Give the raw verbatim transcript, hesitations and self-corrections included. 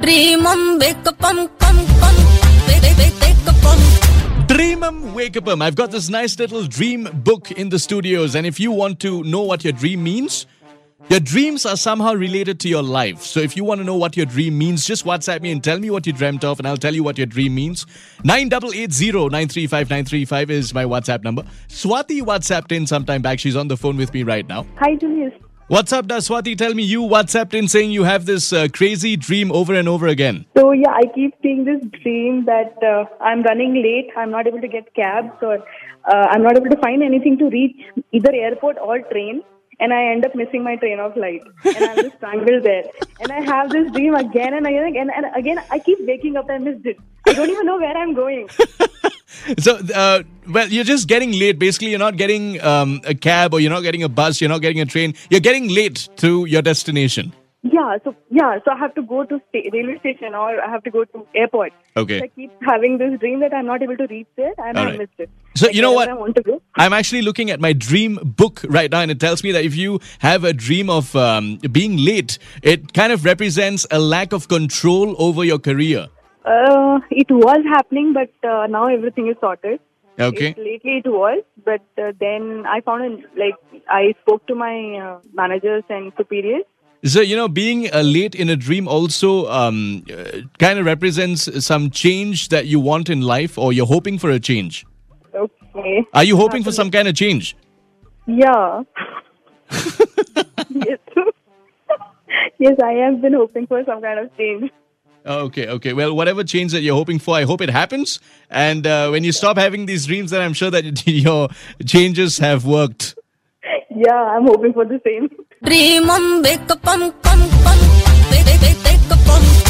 Dreamum, wake up, um, um, um, wake, wake, wake up, um. Dreamum, wake up, um. I've got this nice little dream book in the studios, and if you want to know what your dream means, your dreams are somehow related to your life. So if you want to know what your dream means, just WhatsApp me and tell me what you dreamt of, and I'll tell you what your dream means. nine eight eight zero nine three five nine three five is my WhatsApp number. Swati WhatsApped in sometime back. She's on the phone with me right now. Hi, Julius. What's up, Swati? Tell me, you WhatsApped in saying you have this uh, crazy dream over and over again. So, yeah, I keep seeing this dream that uh, I'm running late, I'm not able to get cabs, or uh, I'm not able to find anything to reach either airport or train, and I end up missing my train of flight, and I'm just strangled there. And I have this dream again and again, and, and again, I keep waking up and missed it. I don't even know where I'm going. So, uh, well, you're just getting late. Basically, you're not getting um, a cab, or you're not getting a bus, you're not getting a train. You're getting late to your destination. Yeah, so yeah, so I have to go to sta- railway station, or I have to go to airport. Okay. So I keep having this dream that I'm not able to reach there, and all I right. missed it. So like, you know what? I want to go. I'm actually looking at my dream book right now, and it tells me that if you have a dream of um, being late, it kind of represents a lack of control over your career. Uh, it was happening, but uh, now everything is sorted. Okay. It, lately it was, but uh, then I found, like, I spoke to my uh, managers and superiors. So, you know, being uh, late in a dream also um, uh, kind of represents some change that you want in life, or you're hoping for a change. Okay. Are you hoping for some kind of change? Yeah. Yes. Yes, I have been hoping for some kind of change. Okay, okay. Well, whatever change that you're hoping for, I hope it happens. And uh, when you stop having these dreams, then I'm sure that your changes have worked. Yeah, I'm hoping for the same. Dream on, wake up, um, come, come, wake, wake, wake up, um.